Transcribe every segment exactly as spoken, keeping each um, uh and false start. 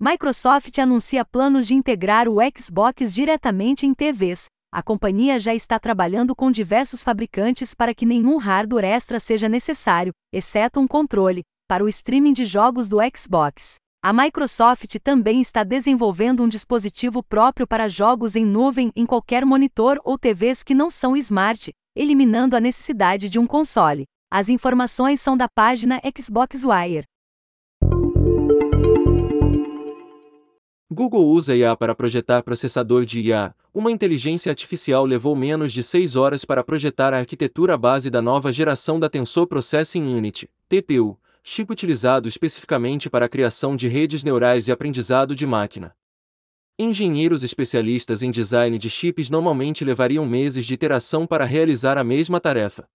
Microsoft anuncia planos de integrar o Xbox diretamente em T Vs. A companhia já está trabalhando com diversos fabricantes para que nenhum hardware extra seja necessário, exceto um controle, para o streaming de jogos do Xbox. A Microsoft também está desenvolvendo um dispositivo próprio para jogos em nuvem em qualquer monitor ou T Vs que não são smart, eliminando a necessidade de um console. As informações são da página Xbox Wire. Google usa I A para projetar processador de I A. Uma inteligência artificial levou menos de seis horas para projetar a arquitetura base da nova geração da Tensor Processing Unit, T P U, chip utilizado especificamente para a criação de redes neurais e aprendizado de máquina. Engenheiros especialistas em design de chips normalmente levariam meses de iteração para realizar a mesma tarefa.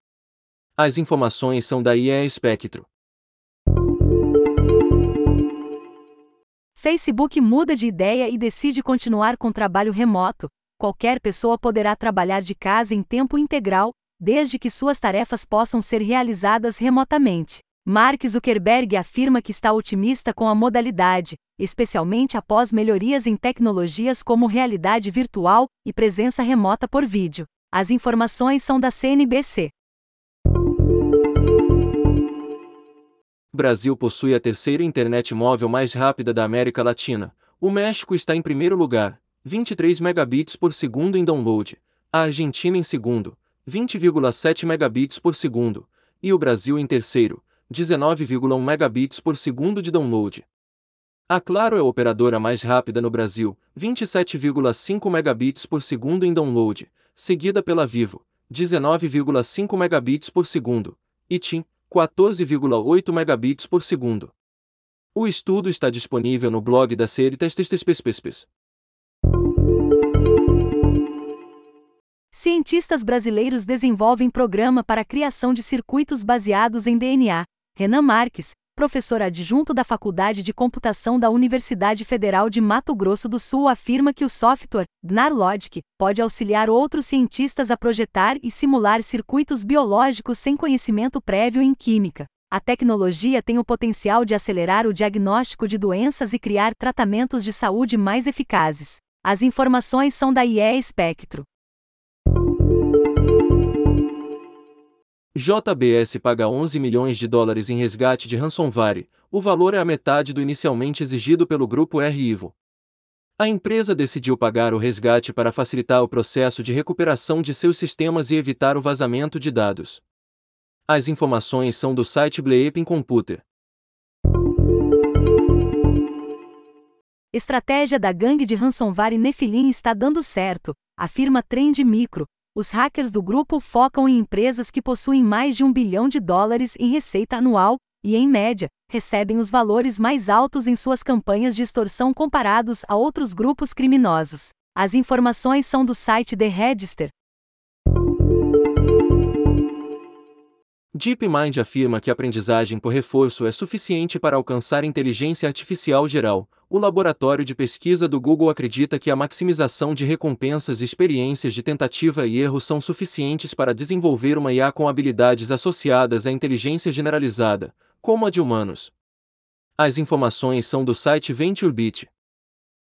As informações são da I E E Spectrum. Facebook muda de ideia e decide continuar com trabalho remoto. Qualquer pessoa poderá trabalhar de casa em tempo integral, desde que suas tarefas possam ser realizadas remotamente. Mark Zuckerberg afirma que está otimista com a modalidade, especialmente após melhorias em tecnologias como realidade virtual e presença remota por vídeo. As informações são da C N B C. Brasil possui a terceira internet móvel mais rápida da América Latina. O México está em primeiro lugar, vinte e três megabits por segundo em download. A Argentina em segundo, vinte vírgula sete megabits por segundo. E o Brasil em terceiro, dezenove vírgula um megabits por segundo de download. A Claro é a operadora mais rápida no Brasil, vinte e sete vírgula cinco megabits por segundo em download, seguida pela Vivo, dezenove vírgula cinco megabits por segundo, e TIM, quatorze vírgula oito megabits por segundo. O estudo está disponível no blog da série Testes Testes. Cientistas brasileiros desenvolvem programa para a criação de circuitos baseados em D N A. Renan Marques, professor adjunto da Faculdade de Computação da Universidade Federal de Mato Grosso do Sul, afirma que o software Gnarlogic pode auxiliar outros cientistas a projetar e simular circuitos biológicos sem conhecimento prévio em química. A tecnologia tem o potencial de acelerar o diagnóstico de doenças e criar tratamentos de saúde mais eficazes. As informações são da I E E Spectrum. J B S paga onze milhões de dólares em resgate de ransomware. O valor é a metade do inicialmente exigido pelo grupo REvil. A empresa decidiu pagar o resgate para facilitar o processo de recuperação de seus sistemas e evitar o vazamento de dados. As informações são do site Bleeping Computer. Estratégia da gangue de ransomware Nefilim está dando certo, afirma Trend Micro. Os hackers do grupo focam em empresas que possuem mais de um bilhão de dólares em receita anual e, em média, recebem os valores mais altos em suas campanhas de extorsão comparados a outros grupos criminosos. As informações são do site The Register. DeepMind afirma que a aprendizagem por reforço é suficiente para alcançar inteligência artificial geral. O laboratório de pesquisa do Google acredita que a maximização de recompensas e experiências de tentativa e erro são suficientes para desenvolver uma I A com habilidades associadas à inteligência generalizada, como a de humanos. As informações são do site VentureBeat.